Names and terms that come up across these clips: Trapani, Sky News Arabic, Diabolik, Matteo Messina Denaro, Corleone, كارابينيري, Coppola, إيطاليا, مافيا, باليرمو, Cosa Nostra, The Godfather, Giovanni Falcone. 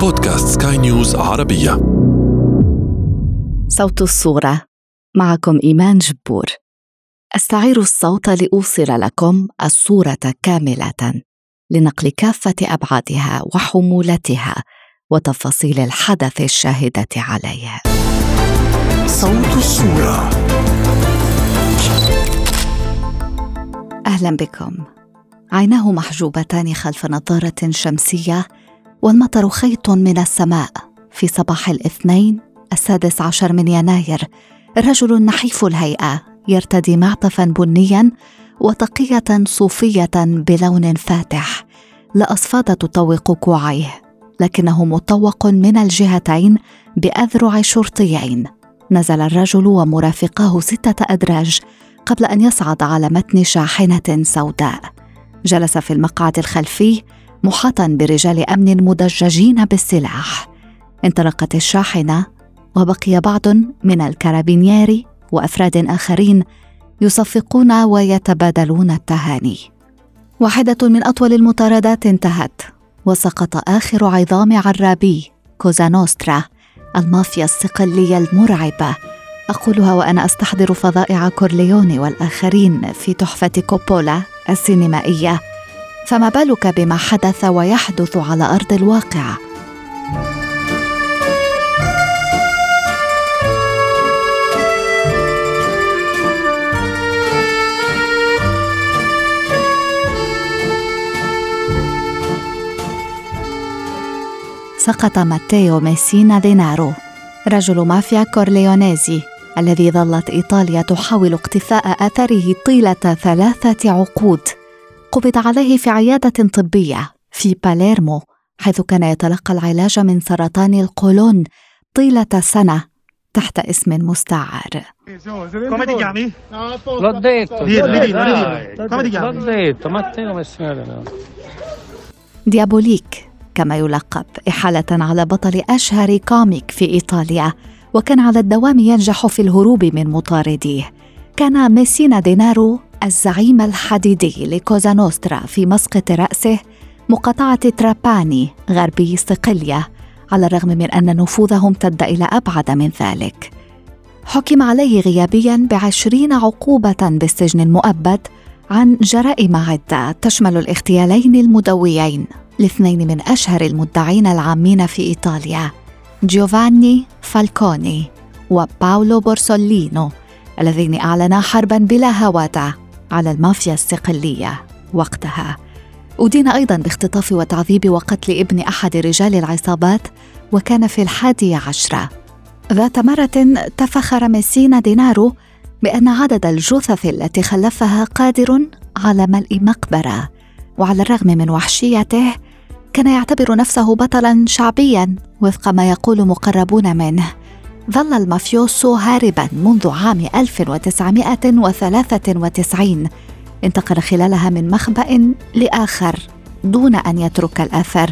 بودكاست سكاي نيوز عربية. صوت الصورة، معكم إيمان جبور. أستعير الصوت لأوصل لكم الصورة كاملة لنقل كافة أبعادها وحمولتها وتفاصيل الحدث الشاهدة عليه. صوت الصورة. أهلا بكم. عيناه محجوبتان خلف نظارة شمسية، والمطر خيط من السماء في صباح الاثنين 16 يناير. رجل نحيف الهيئة يرتدي معطفا بنيا وتقية صوفية بلون فاتح، لا أصفاد تطوق كوعيه، لكنه مطوق من الجهتين بأذرع شرطيين. نزل الرجل ومرافقاه 6 أدراج قبل أن يصعد على متن شاحنة سوداء. جلس في المقعد الخلفي محاطاً برجال أمن مدججين بالسلاح. انطلقت الشاحنة وبقي بعض من الكارابينيري وأفراد آخرين يصفقون ويتبادلون التهاني. واحدة من أطول المطاردات انتهت، وسقط آخر عظام عرابي كوزا نوسترا، المافيا الصقلية المرعبة، أقولها وأنا أستحضر فظائع كورليوني والآخرين في تحفة كوبولا السينمائية، فما بالك بما حدث ويحدث على أرض الواقع؟ سقط ماتيو ميسينا دينارو، رجل مافيا كورليونيزي الذي ظلت إيطاليا تحاول اقتفاء أثره طيلة 3 عقود. قبض عليه في عيادة طبية في باليرمو، حيث كان يتلقى العلاج من سرطان القولون طيلة سنة تحت اسم مستعار. ديابوليك كما يلقب، إحالة على بطل أشهر كوميك في إيطاليا، وكان على الدوام ينجح في الهروب من مطارديه. كان ميسينا دينارو الزعيم الحديدي لكوزا نوسترا في مسقط رأسه مقاطعة تراباني غربي صقلية، على الرغم من أن نفوذه امتد إلى أبعد من ذلك. حكم عليه غيابياً ب20 عقوبة بالسجن المؤبد عن جرائم عدة تشمل الاغتيالين المدويين ل2 من أشهر المدعين العامين في إيطاليا، جيوفاني فالكوني وباولو بورسولينو، الذين أعلنا حرباً بلا هوادة على المافيا الصقلية وقتها. أدين أيضاً باختطاف وتعذيب وقتل ابن أحد رجال العصابات، وكان في 11. ذات مرة تفخر ميسينا دينارو بأن عدد الجثث التي خلفها قادر على ملء مقبرة، وعلى الرغم من وحشيته كان يعتبر نفسه بطلاً شعبياً وفق ما يقول مقربون منه. ظل المافيوسو هارباً منذ عام 1993، انتقل خلالها من مخبأ لآخر دون أن يترك الأثر،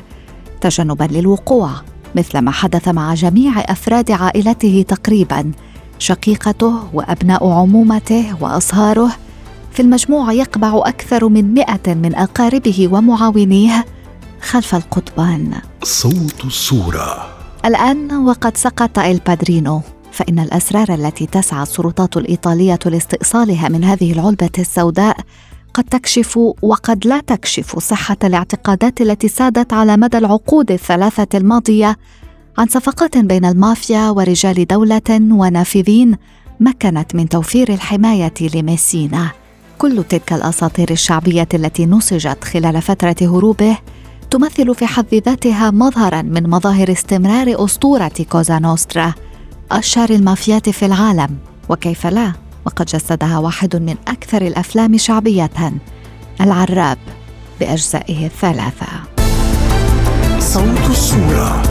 تجنباً للوقوع مثل ما حدث مع جميع أفراد عائلته تقريباً، شقيقته وأبناء عمومته وأصهاره. في المجموع يقبع أكثر من 100 من أقاربه ومعاونيه خلف القضبان. صوت الصورة. الآن وقد سقط البادرينو، فإن الأسرار التي تسعى السلطات الإيطالية لاستئصالها من هذه العلبة السوداء قد تكشف وقد لا تكشف صحة الاعتقادات التي سادت على مدى العقود الثلاثة الماضية عن صفقات بين المافيا ورجال دولة ونافذين مكنت من توفير الحماية لميسينا. كل تلك الأساطير الشعبية التي نسجت خلال فترة هروبه تمثل في حد ذاتها مظهراً من مظاهر استمرار أسطورة كوزا نوسترا، أشهر المافيات في العالم، وكيف لا؟ وقد جسدها واحد من أكثر الأفلام شعبية، العراب بأجزائه الثلاثة. صوت الصورة.